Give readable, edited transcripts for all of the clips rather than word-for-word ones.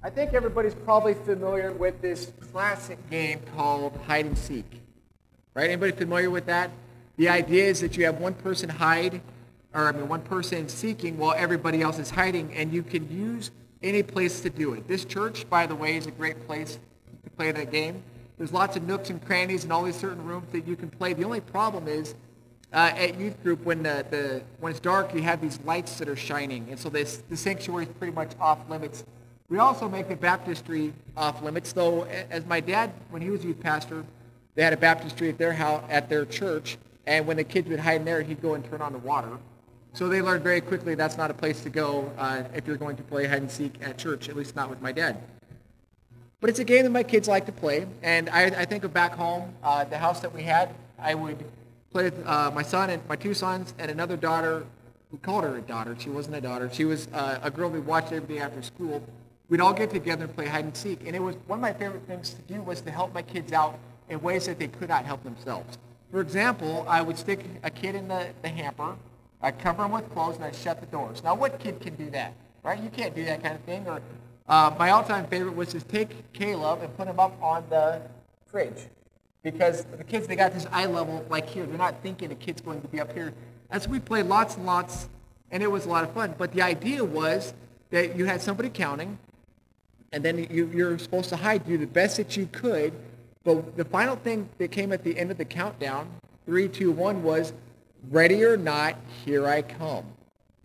I think everybody's probably familiar with this classic game called hide and seek. Right? Anybody familiar with that? The idea is that you have one person seeking while everybody else is hiding, and you can use any place to do it. This church, by the way, is a great place to play that game. There's lots of nooks and crannies and all these certain rooms that you can play. The only problem is at youth group, when it's dark, you have these lights that are shining, and so the sanctuary is pretty much off limits. We also make the baptistry off limits, though, as my dad, when he was youth pastor, they had a baptistry at their house, at their church, and when the kids would hide in there, he'd go and turn on the water. So they learned very quickly that's not a place to go if you're going to play hide and seek at church, at least not with my dad. But it's a game that my kids like to play, and I think of back home, the house that we had, I would play with my son and my two sons and another daughter. We called her a daughter. She wasn't a daughter. She was a girl we watched every day after school. We'd all get together and play hide and seek, and it was one of my favorite things to do was to help my kids out in ways that they could not help themselves. For example, I would stick a kid in the hamper, I'd cover him with clothes, and I'd shut the doors. Now, what kid can do that, right? You can't do that kind of thing. Or my all-time favorite was to take Caleb and put him up on the fridge, because the kids, they got this eye level like here. They're not thinking the kid's going to be up here. And so we played lots and lots, and it was a lot of fun. But the idea was that you had somebody counting, and then you're supposed to hide, do the best that you could. But the final thing that came at the end of the countdown, 3, 2, 1, was, ready or not, here I come.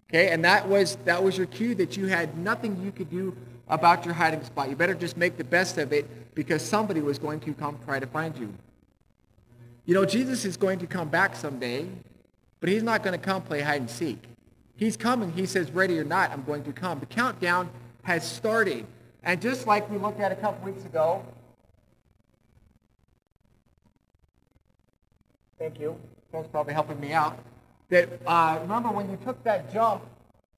Okay, and that was your cue that you had nothing you could do about your hiding spot. You better just make the best of it, because somebody was going to come try to find you. You know, Jesus is going to come back someday, but he's not going to come play hide and seek. He's coming. He says, ready or not, I'm going to come. The countdown has started. And just like we looked at a couple weeks ago, thank you. That's probably helping me out. That remember when you took that jump,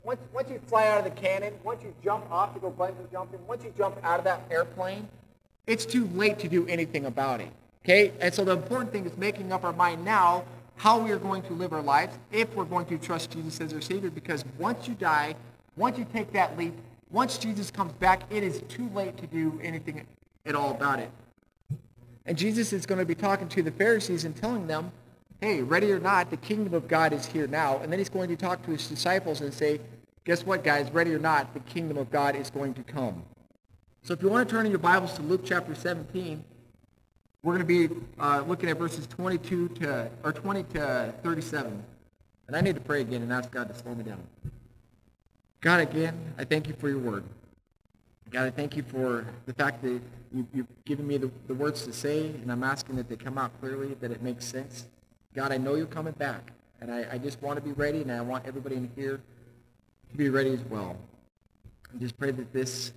once you fly out of the cannon, once you jump off to go bungee jumping, once you jump out of that airplane, it's too late to do anything about it. Okay? And so the important thing is making up our mind now how we are going to live our lives, if we're going to trust Jesus as our Savior, because once you die, once you take that leap, once Jesus comes back, it is too late to do anything at all about it. And Jesus is going to be talking to the Pharisees and telling them, hey, ready or not, the kingdom of God is here now. And then he's going to talk to his disciples and say, guess what, guys? Ready or not, the kingdom of God is going to come. So if you want to turn in your Bibles to Luke chapter 17, we're going to be looking at verses 20 to 37. And I need to pray again and ask God to slow me down. God, again, I thank you for your word. God, I thank you for the fact that you've given me the words to say, and I'm asking that they come out clearly, that it makes sense. God, I know you're coming back, and I just want to be ready, and I want everybody in here to be ready as well. I just pray that this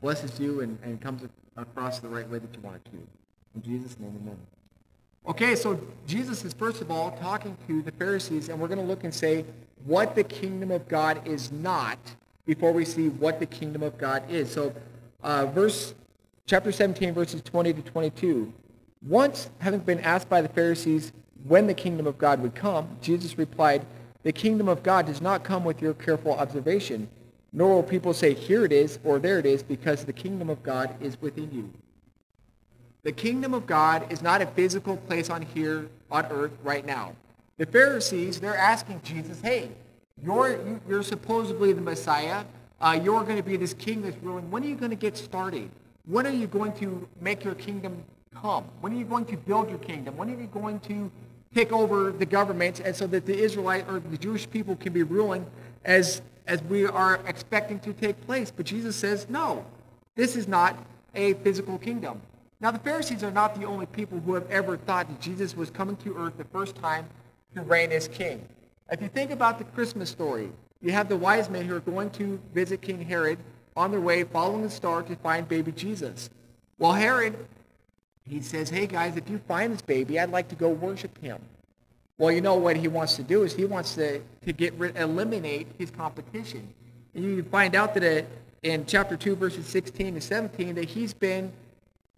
blesses you and comes across the right way that you want it to. In Jesus' name, amen. Okay, so Jesus is, first of all, talking to the Pharisees, and we're going to look and say what the kingdom of God is not before we see what the kingdom of God is. So chapter 17, verses 20 to 22. Once, having been asked by the Pharisees when the kingdom of God would come, Jesus replied, the kingdom of God does not come with your careful observation, nor will people say, here it is, or there it is, because the kingdom of God is within you. The kingdom of God is not a physical place on earth right now. The Pharisees, they're asking Jesus, hey, you're supposedly the Messiah. You're going to be this king that's ruling. When are you going to get started? When are you going to make your kingdom come? When are you going to build your kingdom? When are you going to take over the government, and so that the Israelite or the Jewish people can be ruling as we are expecting to take place? But Jesus says, no, this is not a physical kingdom. Now, the Pharisees are not the only people who have ever thought that Jesus was coming to earth the first time to reign as king. If you think about the Christmas story, you have the wise men who are going to visit King Herod on their way, following the star to find baby Jesus. Well, Herod, he says, hey, guys, if you find this baby, I'd like to go worship him. Well, you know what he wants to do is he wants to eliminate his competition. And you find out that in chapter 2, verses 16 to 17, that he's been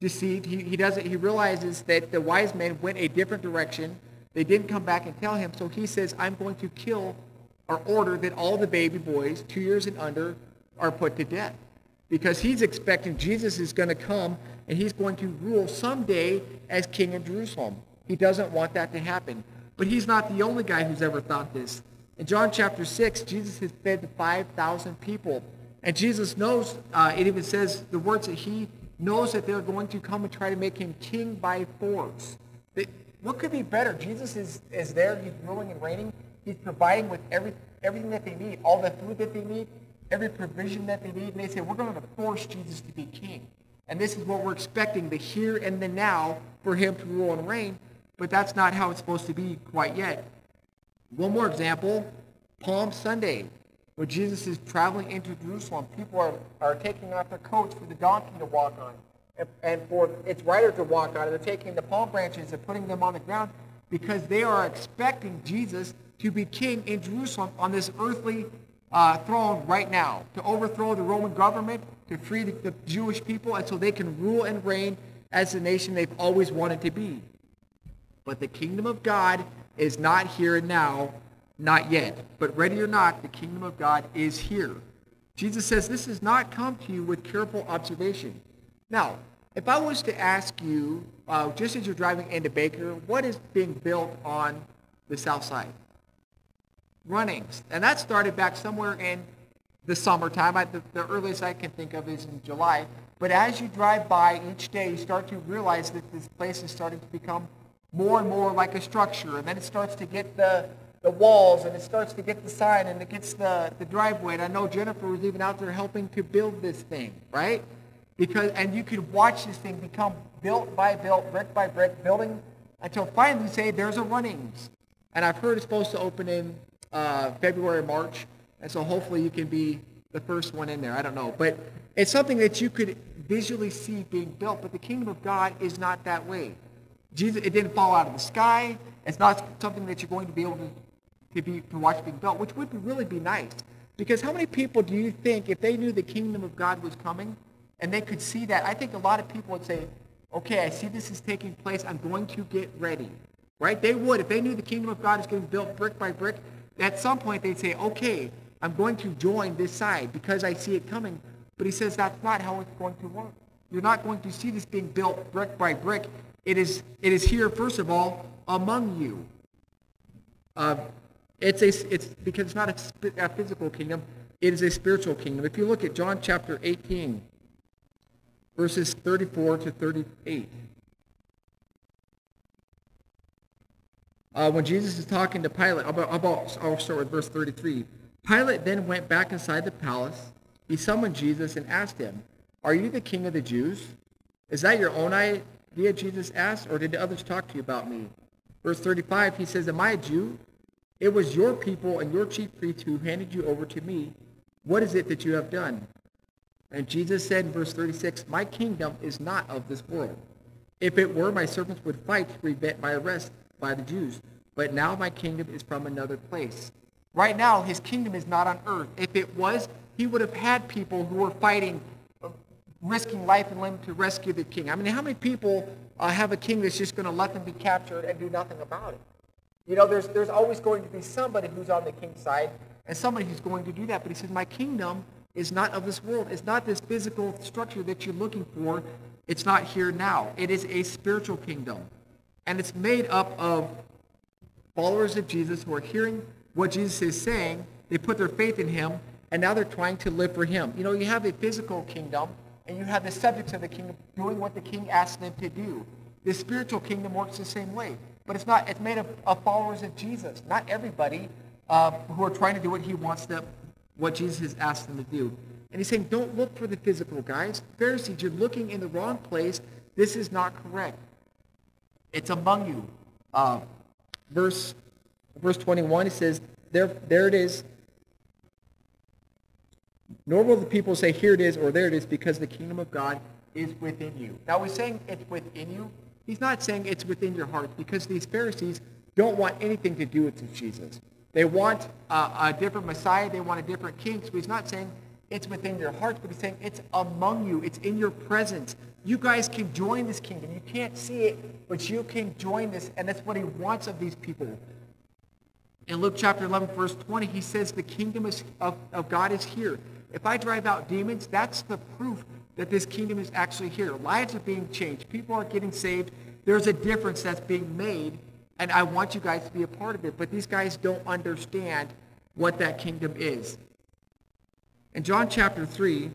deceived. He realizes that the wise men went a different direction. They didn't come back and tell him, so he says, I'm going to order that all the baby boys 2 years and under are put to death. because he's expecting Jesus is going to come and he's going to rule someday as king of Jerusalem. He doesn't want that to happen. But he's not the only guy who's ever thought this. In John chapter 6, Jesus has fed 5,000 people. And Jesus knows, it even says the words that he knows that they're going to come and try to make him king by force. What could be better? Jesus is there. He's ruling and reigning. He's providing with everything that they need, all the food that they need, every provision that they need. And they say, we're going to force Jesus to be king. And this is what we're expecting, the here and the now, for him to rule and reign. But that's not how it's supposed to be quite yet. One more example, Palm Sunday, where Jesus is traveling into Jerusalem. People are taking off their coats for the donkey to walk on and for its rider to walk on. They're taking the palm branches and putting them on the ground because they are expecting Jesus to be king in Jerusalem on this earthly throne right now, to overthrow the Roman government, to free the Jewish people, and so they can rule and reign as the nation they've always wanted to be. But the kingdom of God is not here and now, not yet. But ready or not, the kingdom of God is here. Jesus says, this has not come to you with careful observation. Now, if I was to ask you, just as you're driving into Baker, what is being built on the south side? Runnings. And that started back somewhere in the summertime. The earliest I can think of is in July. But as you drive by each day, you start to realize that this place is starting to become more and more like a structure, and then it starts to get the walls, and it starts to get the sign, and it gets the driveway. And I know Jennifer was even out there helping to build this thing, right? And you could watch this thing become built by built, brick by brick, building until finally you say there's a Runnings. And I've heard it's supposed to open in February or March, and so hopefully you can be the first one in there. I don't know, but it's something that you could visually see being built. But the kingdom of God is not that way. Jesus, it didn't fall out of the sky. It's not something that you're going to be able to watch being built, which would really be nice. Because how many people do you think, if they knew the kingdom of God was coming, and they could see that, I think a lot of people would say, okay, I see this is taking place. I'm going to get ready. Right? They would. If they knew the kingdom of God is getting built brick by brick, at some point they'd say, okay, I'm going to join this side because I see it coming. But he says that's not how it's going to work. You're not going to see this being built brick by brick. It is here, first of all, among you. It's because it's not a physical kingdom. It is a spiritual kingdom. If you look at John chapter 18, verses 34 to 38. When Jesus is talking to Pilate, I'll start with verse 33. Pilate then went back inside the palace. He summoned Jesus and asked him, "Are you the king of the Jews? Is that your own idea?" Did Jesus ask, or did others talk to you about me? Verse 35, he says, "Am I a Jew? It was your people and your chief priests who handed you over to me. What is it that you have done?" And Jesus said in verse 36, "My kingdom is not of this world. If it were, my servants would fight to prevent my arrest by the Jews. But now my kingdom is from another place." Right now, his kingdom is not on earth. If it was, he would have had people who were fighting, risking life and limb to rescue the king. I mean, how many people have a king that's just going to let them be captured and do nothing about it? You know, there's always going to be somebody who's on the king's side and somebody who's going to do that. But he says, my kingdom is not of this world. It's not this physical structure that you're looking for. It's not here now. It is a spiritual kingdom. And it's made up of followers of Jesus who are hearing what Jesus is saying. They put their faith in him, and now they're trying to live for him. You know, you have a physical kingdom, and you have the subjects of the kingdom doing what the king asks them to do. The spiritual kingdom works the same way, but it's made of followers of Jesus, not everybody who are trying to do what he wants them, what Jesus has asked them to do. And he's saying, don't look for the physical, guys. Pharisees, you're looking in the wrong place. This is not correct. It's among you. Verse 21, it says, there it is. Nor will the people say, here it is, or there it is, because the kingdom of God is within you. Now, he's saying it's within you. He's not saying it's within your heart, because these Pharisees don't want anything to do with Jesus. They want a different Messiah. They want a different king. So he's not saying it's within your heart, but he's saying it's among you. It's in your presence. You guys can join this kingdom. You can't see it, but you can join this, and that's what he wants of these people. In Luke chapter 11, verse 20, he says the kingdom of God is here. If I drive out demons, that's the proof that this kingdom is actually here. Lives are being changed. People are getting saved. There's a difference that's being made, and I want you guys to be a part of it. But these guys don't understand what that kingdom is. In John chapter 3,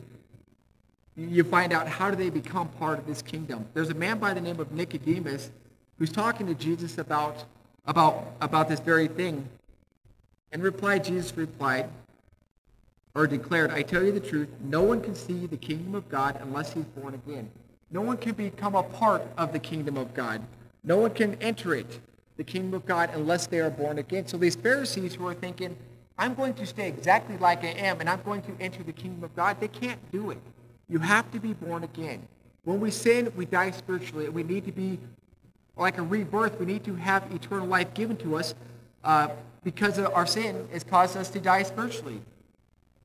you find out how do they become part of this kingdom. There's a man by the name of Nicodemus who's talking to Jesus about this very thing. And Jesus declared, I tell you the truth, no one can see the kingdom of God unless he's born again. No one can become a part of the kingdom of God. No one can enter it, the kingdom of God, unless they are born again. So these Pharisees who are thinking, I'm going to stay exactly like I am, and I'm going to enter the kingdom of God, they can't do it. You have to be born again. When we sin, we die spiritually. We need to be like a rebirth. We need to have eternal life given to us because of our sin has caused us to die spiritually.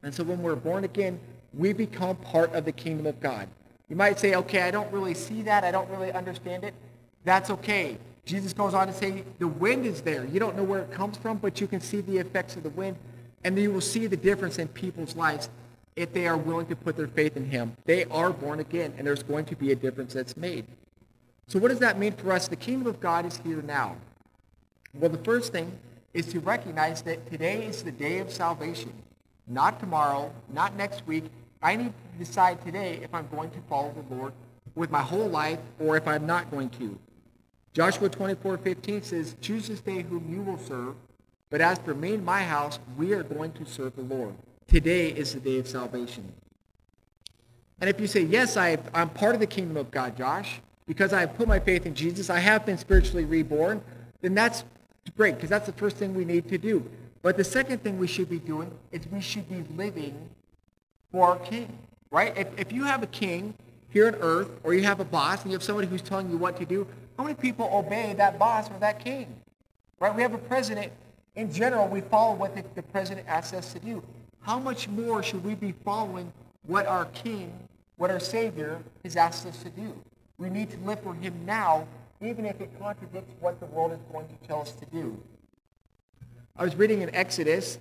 And so when we're born again, we become part of the kingdom of God. You might say, okay, I don't really see that. I don't really understand it. That's okay. Jesus goes on to say, the wind is there. You don't know where it comes from, but you can see the effects of the wind. And you will see the difference in people's lives if they are willing to put their faith in him. They are born again, and there's going to be a difference that's made. So what does that mean for us? The kingdom of God is here now. Well, the first thing is to recognize that today is the day of salvation. Not tomorrow, not next week. I need to decide today if I'm going to follow the Lord with my whole life or if I'm not going to. Joshua 24:15 says, choose this day whom you will serve, but as for me and my house, we are going to serve the Lord. Today is the day of salvation. And if you say, yes, I'm part of the kingdom of God, Josh, because I have put my faith in Jesus, I have been spiritually reborn, then that's great, because that's the first thing we need to do. But the second thing we should be doing is we should be living for our king, right? If you have a king here on earth, or you have a boss, and you have somebody who's telling you what to do, how many people obey that boss or that king, right? We have a president. In general, we follow what the president asks us to do. How much more should we be following what our king, what our Savior has asked us to do? We need to live for him now, even if it contradicts what the world is going to tell us to do. I was reading in Exodus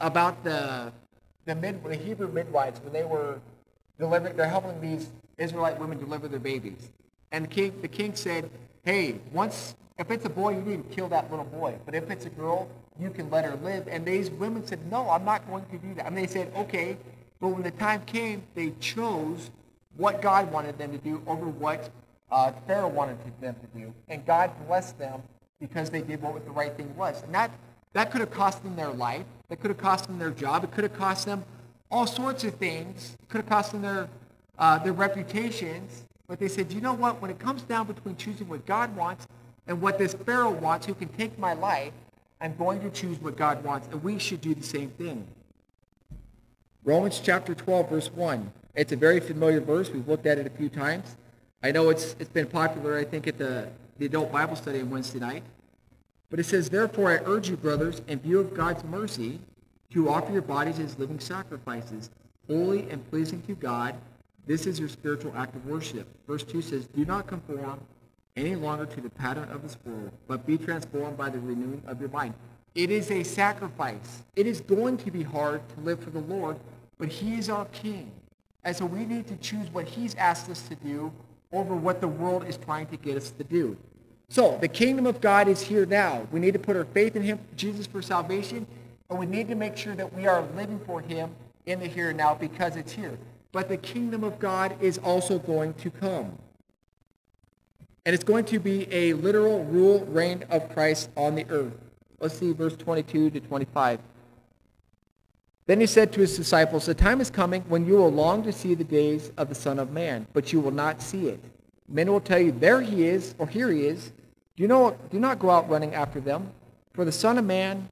about the Hebrew midwives when they were delivering. They're helping these Israelite women deliver their babies. And the king said, "Hey, if it's a boy, you need to kill that little boy. But if it's a girl, you can let her live." And these women said, "No, I'm not going to do that." And they said, "Okay." But when the time came, they chose what God wanted them to do over what Pharaoh wanted them to do, and God blessed them because they did what the right thing was. And that could have cost them their life. That could have cost them their job. It could have cost them all sorts of things. It could have cost them their reputations. But they said, you know what? When it comes down between choosing what God wants and what this Pharaoh wants, who can take my life, I'm going to choose what God wants. And we should do the same thing. Romans chapter 12, verse 1. It's a very familiar verse. We've looked at it a few times. I know it's been popular, I think, at the adult Bible study on Wednesday night. But it says, therefore I urge you, brothers, in view of God's mercy, to offer your bodies as living sacrifices, holy and pleasing to God. This is your spiritual act of worship. Verse 2 says, do not conform any longer to the pattern of this world, but be transformed by the renewing of your mind. It is a sacrifice. It is going to be hard to live for the Lord, but he is our king. And so we need to choose what he's asked us to do over what the world is trying to get us to do. So the kingdom of God is here now. We need to put our faith in him, Jesus, for salvation, and we need to make sure that we are living for him in the here and now because it's here. But the kingdom of God is also going to come. And it's going to be a literal rule reign of Christ on the earth. Let's see verse 22 to 25. Then he said to his disciples, the time is coming when you will long to see the days of the Son of Man, but you will not see it. Men will tell you, there he is, or here he is. Do not go out running after them, for the Son of Man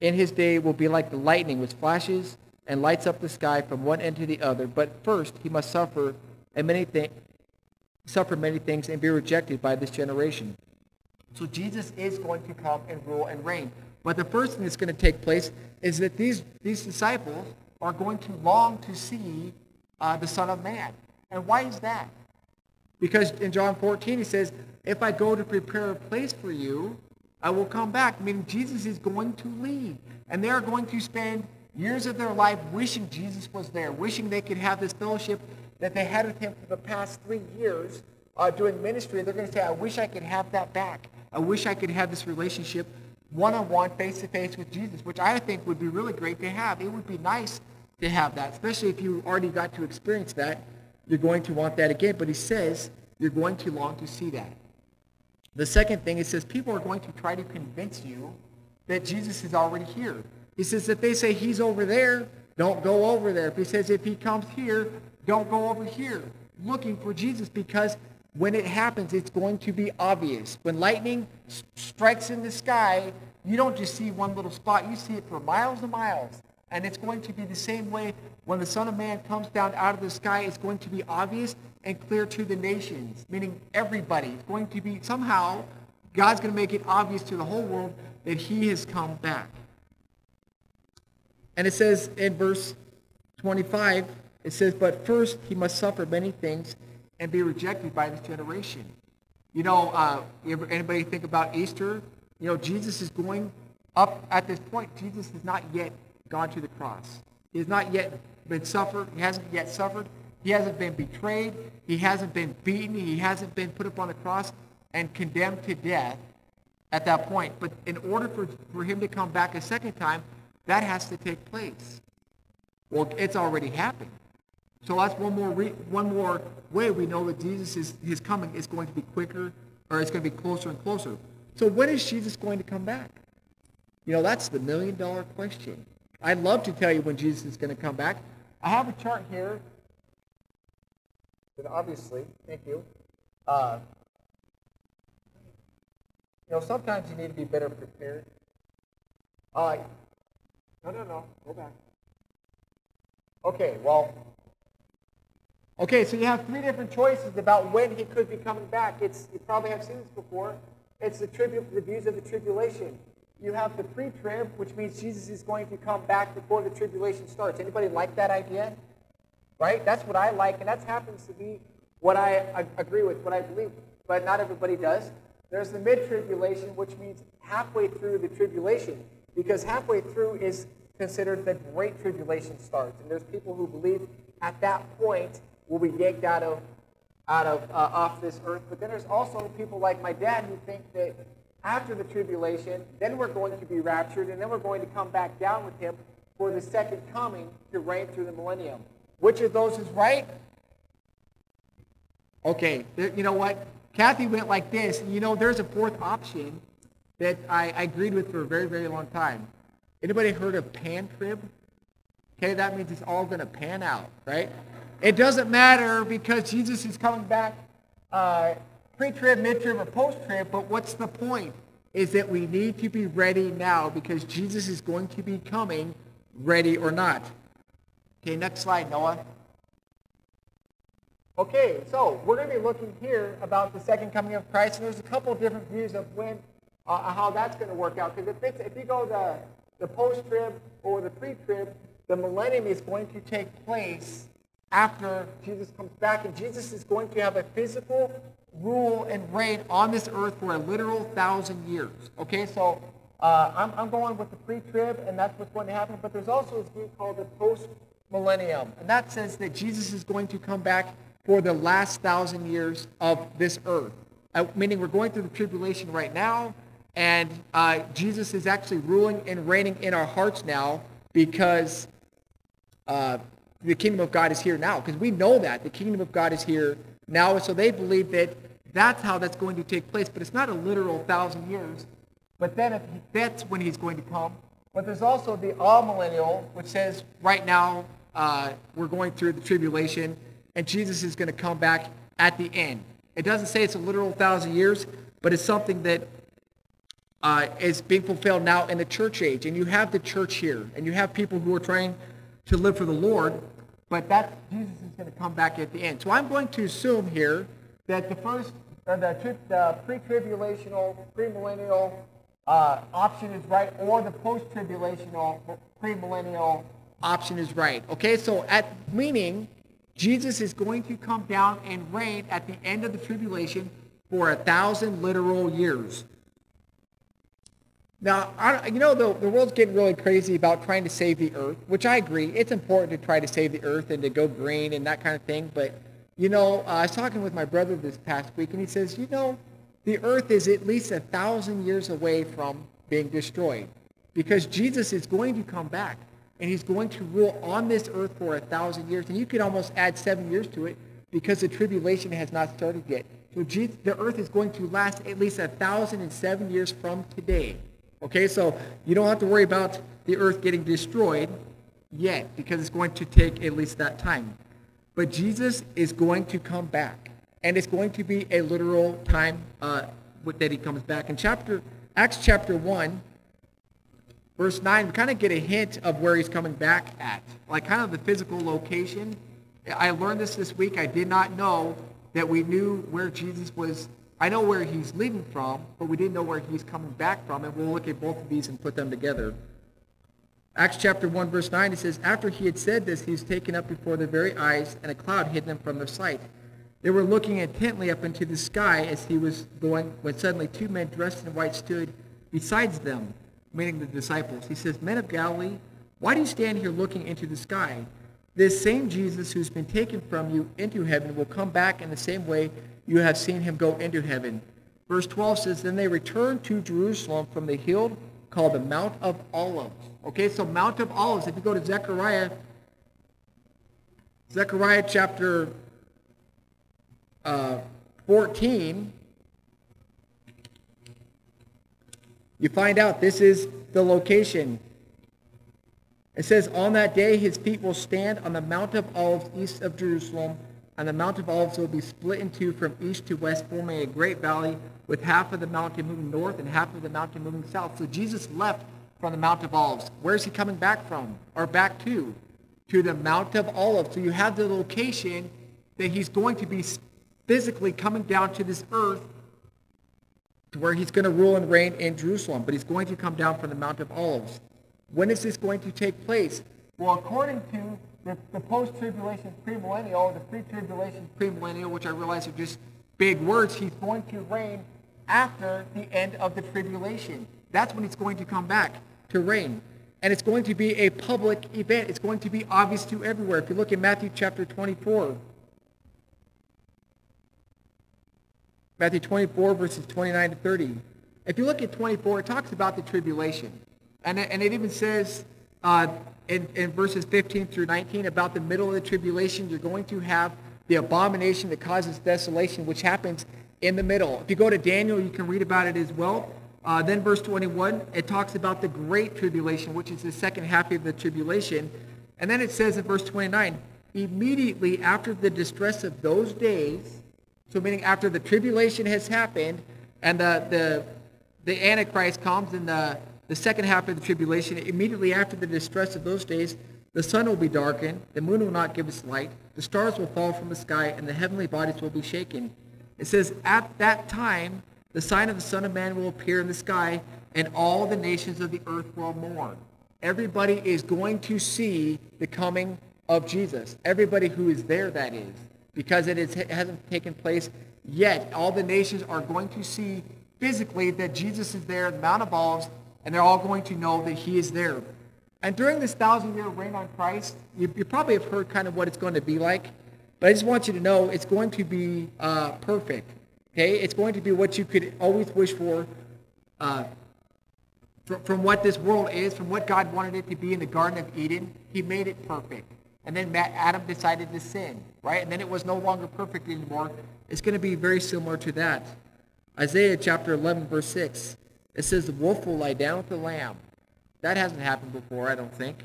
in his day will be like the lightning which flashes and lights up the sky from one end to the other. But first he must suffer many things and be rejected by this generation. So Jesus is going to come and rule and reign. But the first thing that's going to take place is that these disciples are going to long to see the Son of Man. And why is that? Because in John 14 he says, if I go to prepare a place for you, I will come back. Meaning Jesus is going to leave. And they are going to spend years of their life wishing Jesus was there, wishing they could have this fellowship that they had with him for the past 3 years doing ministry. They're going to say, I wish I could have that back. I wish I could have this relationship one-on-one, face-to-face with Jesus, which I think would be really great to have. It would be nice to have that, especially if you already got to experience that. You're going to want that again. But he says you're going to long to see that. The second thing, it says people are going to try to convince you that Jesus is already here. He says if they say he's over there, don't go over there. If he says if he comes here, don't go over here looking for Jesus, because when it happens, it's going to be obvious. When lightning strikes in the sky, you don't just see one little spot. You see it for miles and miles. And it's going to be the same way when the Son of Man comes down out of the sky. It's going to be obvious and clear to the nations, meaning everybody. It's going to be somehow, God's going to make it obvious to the whole world that he has come back. And it says in verse 25, it says, but first he must suffer many things and be rejected by this generation. You know, anybody think about Easter? You know, Jesus is going up at this point. Jesus has not yet gone to the cross. He has not yet been suffered. He hasn't yet suffered. He hasn't been betrayed. He hasn't been beaten. He hasn't been put upon the cross and condemned to death at that point. But in order for him to come back a second time, that has to take place. Well, it's already happened. So that's one more way we know that Jesus is, his coming is going to be quicker, or it's going to be closer and closer. So when is Jesus going to come back? You know, that's the million-dollar question. I'd love to tell you when Jesus is going to come back. I have a chart here. And obviously, thank you. You know, sometimes you need to be better prepared. No. Go back. Okay, so you have three different choices about when he could be coming back. You probably have seen this before. It's the views of the tribulation. You have the pre-trib, which means Jesus is going to come back before the tribulation starts. Anybody like that idea? Right? That's what I like, and that happens to be what I agree with, what I believe, but not everybody does. There's the mid-tribulation, which means halfway through the tribulation, because halfway through is considered the great tribulation starts, and there's people who believe at that point will be yanked out of off this earth. But then there's also people like my dad who think that after the tribulation, then we're going to be raptured, and then we're going to come back down with him for the second coming to reign through the millennium. Which of those is right? Okay, you know what? Kathy went like this. You know, there's a fourth option that I agreed with for a very, very long time. Anybody heard of pan-trib? Okay, that means it's all going to pan out, right? It doesn't matter because Jesus is coming back pre-trib, mid-trib, or post-trib, but what's the point is that we need to be ready now because Jesus is going to be coming, ready or not. Okay, next slide, Noah. Okay, so we're going to be looking here about the second coming of Christ, and there's a couple different views of when, how that's going to work out, because if you go the post-trib or the pre-trib, the millennium is going to take place after Jesus comes back, and Jesus is going to have a physical rule and reign on this earth for a literal 1,000 years. Okay, so I'm going with the pre-trib, and that's what's going to happen. But there's also this view called the post-millennium, and that says that Jesus is going to come back for the last 1,000 years of this earth, meaning we're going through the tribulation right now, and Jesus is actually ruling and reigning in our hearts now because the kingdom of God is here now, because we know that the kingdom of God is here now, so they believe that that's how that's going to take place. But it's not a literal 1,000 years, but then that's when he's going to come. But there's also the all-millennial, which says right now we're going through the tribulation, and Jesus is going to come back at the end. It doesn't say it's a literal 1,000 years, but it's something that is being fulfilled now in the church age. And you have the church here, and you have people who are trying to live for the Lord, but that Jesus is going to come back at the end. So I'm going to assume here that the pre-tribulational, premillennial option is right, or the post-tribulational, premillennial option is right. Okay, so meaning Jesus is going to come down and reign at the end of the tribulation for 1,000 literal years. Now, the world's getting really crazy about trying to save the earth, which I agree. It's important to try to save the earth and to go green and that kind of thing. But, I was talking with my brother this past week, and he says, the earth is at least 1,000 years away from being destroyed because Jesus is going to come back, and he's going to rule on this earth for 1,000 years. And you could almost add 7 years to it because the tribulation has not started yet. So the earth is going to last at least 1,007 years from today. Okay, so you don't have to worry about the earth getting destroyed yet because it's going to take at least that time. But Jesus is going to come back, and it's going to be a literal time that he comes back. In Acts chapter 1, verse 9, we kind of get a hint of where he's coming back at, like kind of the physical location. I learned this week. I did not know that we knew where Jesus was. I know where he's leaving from, but we didn't know where he's coming back from, and we'll look at both of these and put them together. Acts chapter 1, verse 9, it says, After he had said this, he was taken up before their very eyes, and a cloud hid them from their sight. They were looking intently up into the sky as he was going, when suddenly two men dressed in white stood beside them, meaning the disciples. He says, Men of Galilee, why do you stand here looking into the sky? This same Jesus who's been taken from you into heaven will come back in the same way you have seen him go into heaven. Verse 12 says, Then they returned to Jerusalem from the hill called the Mount of Olives. Okay, so Mount of Olives, if you go to Zechariah chapter 14, you find out this is the location. It says, On that day his feet will stand on the Mount of Olives east of Jerusalem, and the Mount of Olives will be split in two from east to west, forming a great valley with half of the mountain moving north and half of the mountain moving south. So Jesus left from the Mount of Olives. Where is he coming back from? Or back to? To the Mount of Olives. So you have the location that he's going to be physically coming down to this earth to where he's going to rule and reign in Jerusalem. But he's going to come down from the Mount of Olives. When is this going to take place? Well, according to the post-tribulation premillennial, or the pre-tribulation premillennial, which I realize are just big words, he's going to reign after the end of the tribulation. That's when he's going to come back to reign. And it's going to be a public event. It's going to be obvious to everywhere. If you look in Matthew chapter 24, Matthew 24, verses 29 to 30. If you look at 24, it talks about the tribulation. And it even says... In verses 15 through 19, about the middle of the tribulation, you're going to have the abomination that causes desolation, which happens in the middle. If you go to Daniel, you can read about it as well. Then verse 21, it talks about the great tribulation, which is the second half of the tribulation. And then it says in verse 29, immediately after the distress of those days, so meaning after the tribulation has happened and the Antichrist comes and the second half of the tribulation, immediately after the distress of those days, the sun will be darkened, the moon will not give its light, the stars will fall from the sky, and the heavenly bodies will be shaken. It says, At that time, the sign of the Son of Man will appear in the sky, and all the nations of the earth will mourn. Everybody is going to see the coming of Jesus. Everybody who is there, that is, because it hasn't taken place yet. All the nations are going to see physically that Jesus is there, the Mount of Olives, and they're all going to know that he is there. And during this 1,000-year reign on Christ, you probably have heard kind of what it's going to be like. But I just want you to know it's going to be perfect. Okay, it's going to be what you could always wish for from what this world is, from what God wanted it to be in the Garden of Eden. He made it perfect. And then Adam decided to sin, right? And then it was no longer perfect anymore. It's going to be very similar to that. Isaiah chapter 11, verse 6. It says the wolf will lie down with the lamb. That hasn't happened before, I don't think.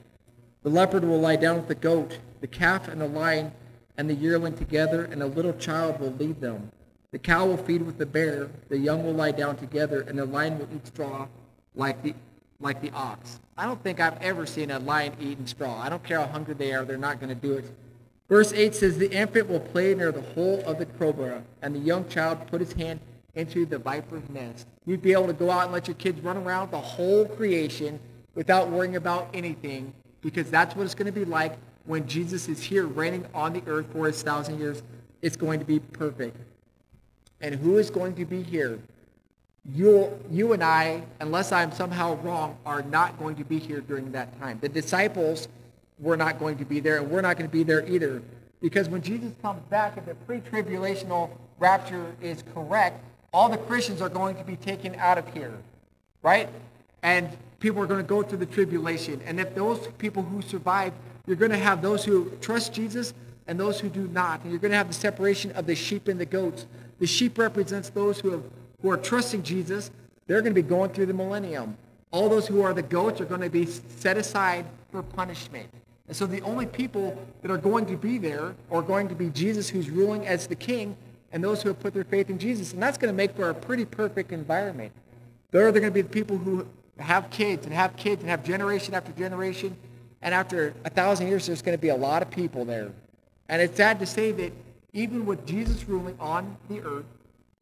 The leopard will lie down with the goat, the calf and the lion and the yearling together, and a little child will lead them. The cow will feed with the bear, the young will lie down together, and the lion will eat straw like the ox. I don't think I've ever seen a lion eating straw. I don't care how hungry they are, they're not going to do it. Verse 8 says, The infant will play near the hole of the crowbar, and the young child put his hand into the viper's nest. You'd be able to go out and let your kids run around the whole creation without worrying about anything, because that's what it's going to be like when Jesus is here reigning on the earth for his 1,000 years. It's going to be perfect. And who is going to be here? You and I, unless I'm somehow wrong, are not going to be here during that time. The disciples were not going to be there, and we're not going to be there either. Because when Jesus comes back, if the pre-tribulational rapture is correct, all the Christians are going to be taken out of here, right? And people are going to go through the tribulation. And if those people who survive, you're going to have those who trust Jesus and those who do not. And you're going to have the separation of the sheep and the goats. The sheep represents those who are trusting Jesus. They're going to be going through the millennium. All those who are the goats are going to be set aside for punishment. And so the only people that are going to be there are going to be Jesus, who's ruling as the king, and those who have put their faith in Jesus. And that's going to make for a pretty perfect environment. There are going to be the people who have kids and have kids and have generation after generation. And after 1,000 years, there's going to be a lot of people there. And it's sad to say that even with Jesus ruling on the earth,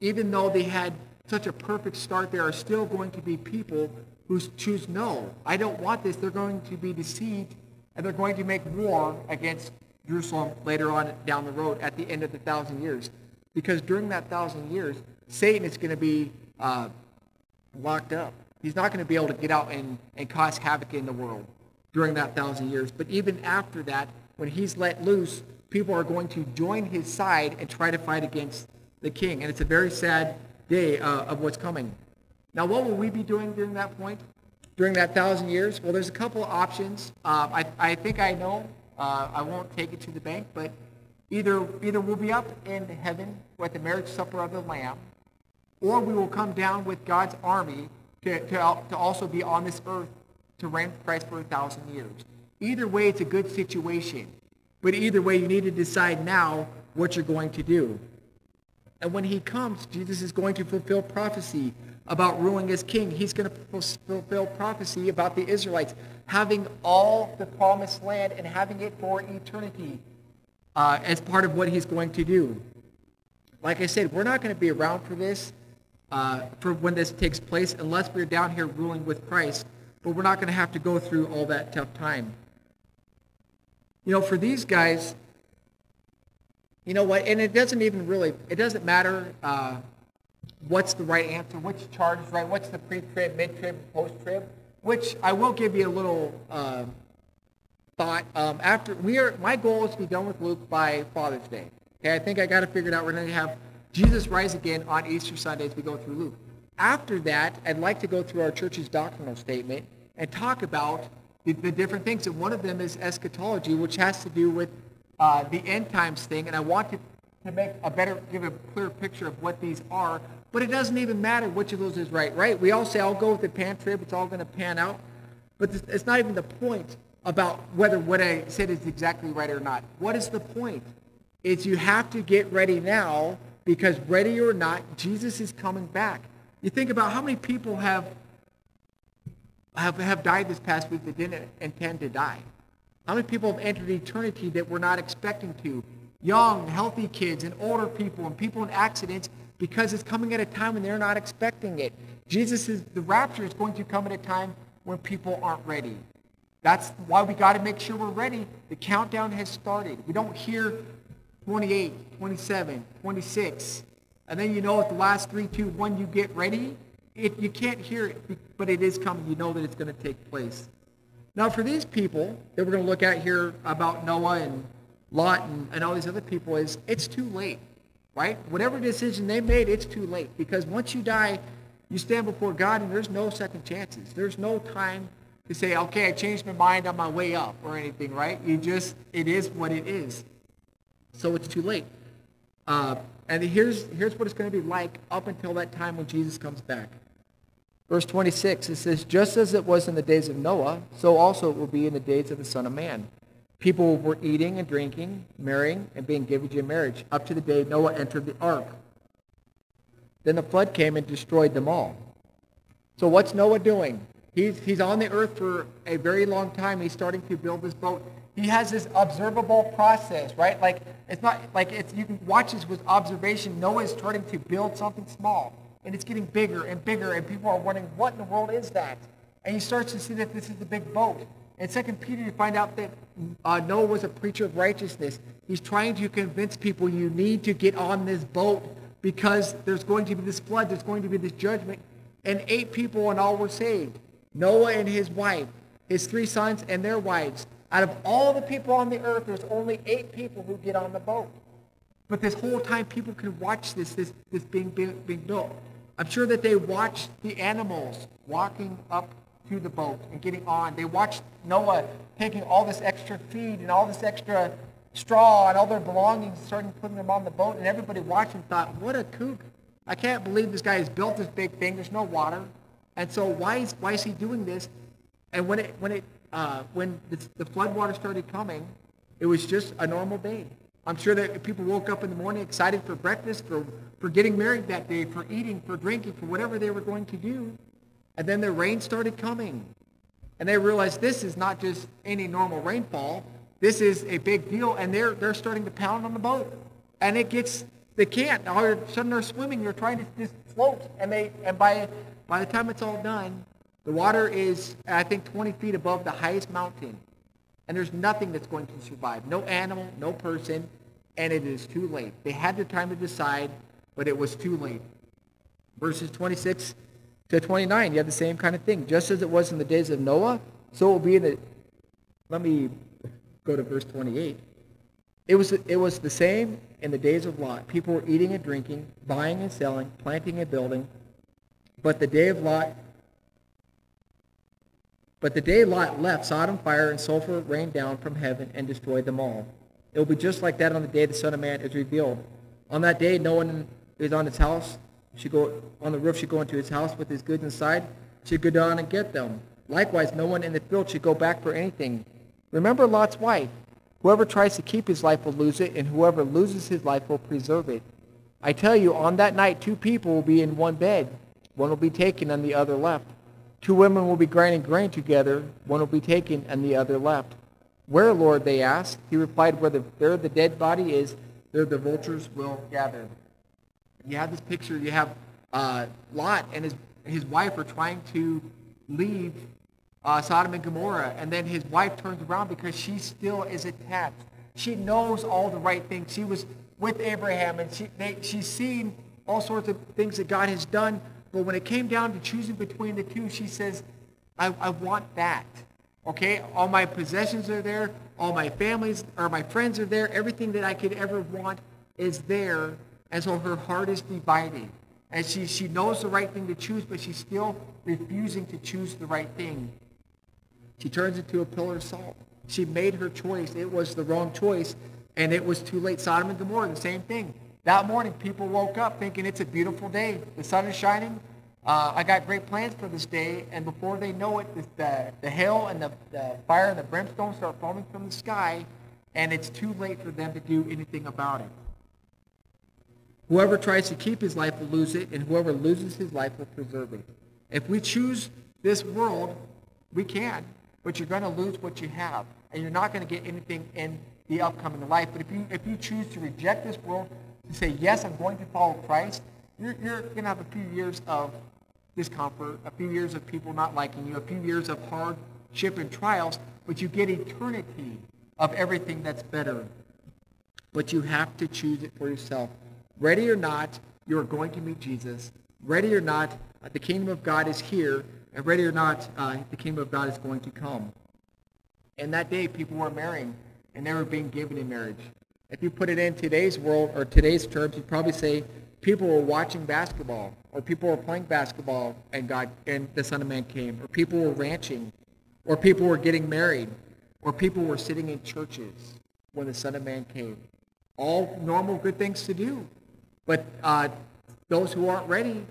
even though they had such a perfect start, there are still going to be people who choose, no, I don't want this. They're going to be deceived, and they're going to make war against Jerusalem later on down the road at the end of the 1,000 years. Because during that 1,000 years, Satan is going to be locked up. He's not going to be able to get out and cause havoc in the world during that 1,000 years. But even after that, when he's let loose, people are going to join his side and try to fight against the king. And it's a very sad day of what's coming. Now, what will we be doing during that point? During that 1,000 years? Well, there's a couple of options. I think I know. I won't take it to the bank, but either we'll be up in heaven with the marriage supper of the Lamb, or we will come down with God's army to also be on this earth to reign with Christ for 1,000 years. Either way, it's a good situation. But either way, you need to decide now what you're going to do. And when he comes, Jesus is going to fulfill prophecy about ruling as king. He's going to fulfill prophecy about the Israelites having all the promised land and having it for eternity as part of what he's going to do. Like I said, we're not going to be around for this, for when this takes place, unless we're down here ruling with Christ. But we're not going to have to go through all that tough time. You know, for these guys, you know what, and it doesn't matter what's the right answer, which chart is right, what's the pre-trib, mid-trib, post-trib, which I will give you a little thought. My goal is to be done with Luke by Father's Day. Okay, I think I got it figured out. We're going to have Jesus rise again on Easter Sunday as we go through Luke. After that, I'd like to go through our church's doctrinal statement and talk about the different things. And one of them is eschatology, which has to do with the end times thing. And I want to give a clear picture of what these are. But it doesn't even matter which of those is right? We all say, I'll go with the pan-trib. It's all going to pan out. But it's not even the point about whether what I said is exactly right or not. What is the point? It's you have to get ready now, because ready or not, Jesus is coming back. You think about how many people have died this past week that didn't intend to die. How many people have entered eternity that we're not expecting to? Young, healthy kids and older people and people in accidents, because it's coming at a time when they're not expecting it. The rapture is going to come at a time when people aren't ready. That's why we got to make sure we're ready. The countdown has started. We don't hear 28, 27, 26. And then you know at the last 3, 2, 1, you get ready. You can't hear it, but it is coming. You know that it's going to take place. Now for these people that we're going to look at here about Noah and Lot and all these other people, it's too late, right? Whatever decision they made, it's too late. Because once you die, you stand before God and there's no second chances. There's no time to say, okay, I changed my mind on my way up or anything, right? It is what it is. So it's too late. And here's what it's going to be like up until that time when Jesus comes back. Verse 26, it says, just as it was in the days of Noah, so also it will be in the days of the Son of Man. People were eating and drinking, marrying, and being given in marriage, up to the day Noah entered the ark. Then the flood came and destroyed them all. So what's Noah doing? He's on the earth for a very long time. He's starting to build this boat. He has this observable process, right? Like, it's not like you can watch this with observation. Noah is starting to build something small, and it's getting bigger and bigger, and people are wondering, what in the world is that? And he starts to see that this is the big boat. In 2 Peter, you find out that Noah was a preacher of righteousness. He's trying to convince people, you need to get on this boat because there's going to be this flood, there's going to be this judgment, and 8 people in all were saved. Noah and his wife, his 3 sons and their wives. Out of all the people on the earth, there's only 8 people who get on the boat. But this whole time, people could watch this being built. I'm sure that they watched the animals walking up to the boat and getting on. They watched Noah taking all this extra feed and all this extra straw and all their belongings, starting putting them on the boat, and everybody watched and thought, what a kook. I can't believe this guy has built this big thing. There's no water. And so why is he doing this? And when the flood water started coming, it was just a normal day. I'm sure that people woke up in the morning excited for breakfast, for getting married that day, for eating, for drinking, for whatever they were going to do. And then the rain started coming. And they realized this is not just any normal rainfall. This is a big deal. And they're starting to pound on the boat. And it gets, they can't. All of a sudden they're swimming. They're trying to just float. And by the time it's all done, the water is, I think, 20 feet above the highest mountain. And there's nothing that's going to survive. No animal, no person. And it is too late. They had the time to decide, but it was too late. Verses 26 to 29, you have the same kind of thing. Just as it was in the days of Noah, so it will be in the... Let me go to verse 28. It was the same in the days of Lot. People were eating and drinking, buying and selling, planting and building. But the day Lot left, Sodom fire and sulfur rained down from heaven and destroyed them all. It will be just like that on the day the Son of Man is revealed. On that day, no one is on his house. Should go on the roof. Should go into his house with his goods inside. Should go down and get them. Likewise, no one in the field should go back for anything. Remember Lot's wife. Whoever tries to keep his life will lose it, and whoever loses his life will preserve it. I tell you, on that night, 2 people will be in one bed. One will be taken, and the other left. 2 women will be grinding grain together. One will be taken, and the other left. Where, Lord, they asked. He replied, there the dead body is, there the vultures will gather. You have this picture. You have Lot and his wife are trying to leave Sodom and Gomorrah. And then his wife turns around because she still is attached. She knows all the right things. She was with Abraham, and she's seen all sorts of things that God has done. But when it came down to choosing between the 2, she says, I want that. Okay, all my possessions are there. All my families or my friends are there. Everything that I could ever want is there. And so her heart is divided. And she knows the right thing to choose, but she's still refusing to choose the right thing. She turns into a pillar of salt. She made her choice. It was the wrong choice, and it was too late. Sodom and Gomorrah, the same thing. That morning, people woke up thinking it's a beautiful day. The sun is shining. I got great plans for this day. And before they know it, the hail and the fire and the brimstone start falling from the sky, and it's too late for them to do anything about it. Whoever tries to keep his life will lose it, and whoever loses his life will preserve it. If we choose this world, we can, but you're going to lose what you have, and you're not going to get anything in the upcoming life. But if you choose to reject this world, to say, yes, I'm going to follow Christ, you're going to have a few years of discomfort, a few years of people not liking you, a few years of hardship and trials, but you get eternity of everything that's better. But you have to choose it for yourself. Ready or not, you're going to meet Jesus. Ready or not, the kingdom of God is here. And ready or not, the kingdom of God is going to come. And that day, people were marrying, and they were being given in marriage. If you put it in today's world or today's terms, you'd probably say people were watching basketball, or people were playing basketball, and the Son of Man came, or people were ranching, or people were getting married, or people were sitting in churches when the Son of Man came. All normal good things to do. But those who aren't ready,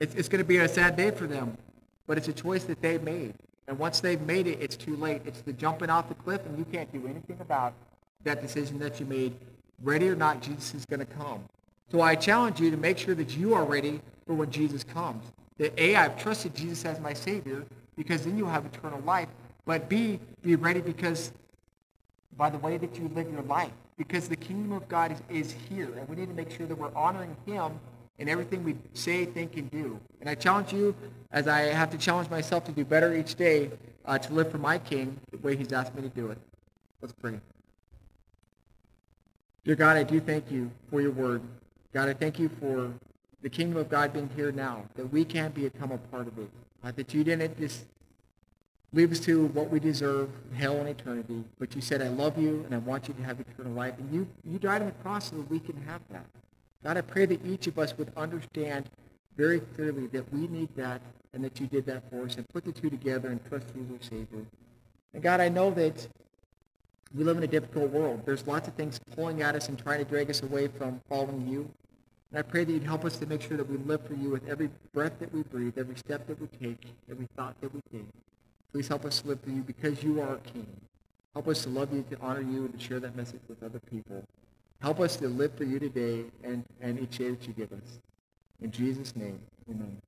it's going to be a sad day for them. But it's a choice that they've made. And once they've made it, it's too late. It's the jumping off the cliff, and you can't do anything about that decision that you made. Ready or not, Jesus is going to come. So I challenge you to make sure that you are ready for when Jesus comes. That A, I've trusted Jesus as my Savior, because then you'll have eternal life. But B, be ready because by the way that you live your life. Because the kingdom of God is here, and we need to make sure that we're honoring him in everything we say, think, and do. And I challenge you, as I have to challenge myself to do better each day, to live for my king the way he's asked me to do it. Let's pray. Dear God, I do thank you for your word. God, I thank you for the kingdom of God being here now, that we can't become a part of it, that you didn't just leave us to what we deserve, hell and eternity, but you said, I love you and I want you to have eternal life, and you died on the cross so that we can have that. God, I pray that each of us would understand very clearly that we need that and that you did that for us, and put the two together and trust you as our Savior. And God, I know that we live in a difficult world. There's lots of things pulling at us and trying to drag us away from following you. And I pray that you'd help us to make sure that we live for you with every breath that we breathe, every step that we take, every thought that we think. Please help us to live for you because you are King. Help us to love you, to honor you, and to share that message with other people. Help us to live for you today and each day that you give us. In Jesus' name, amen.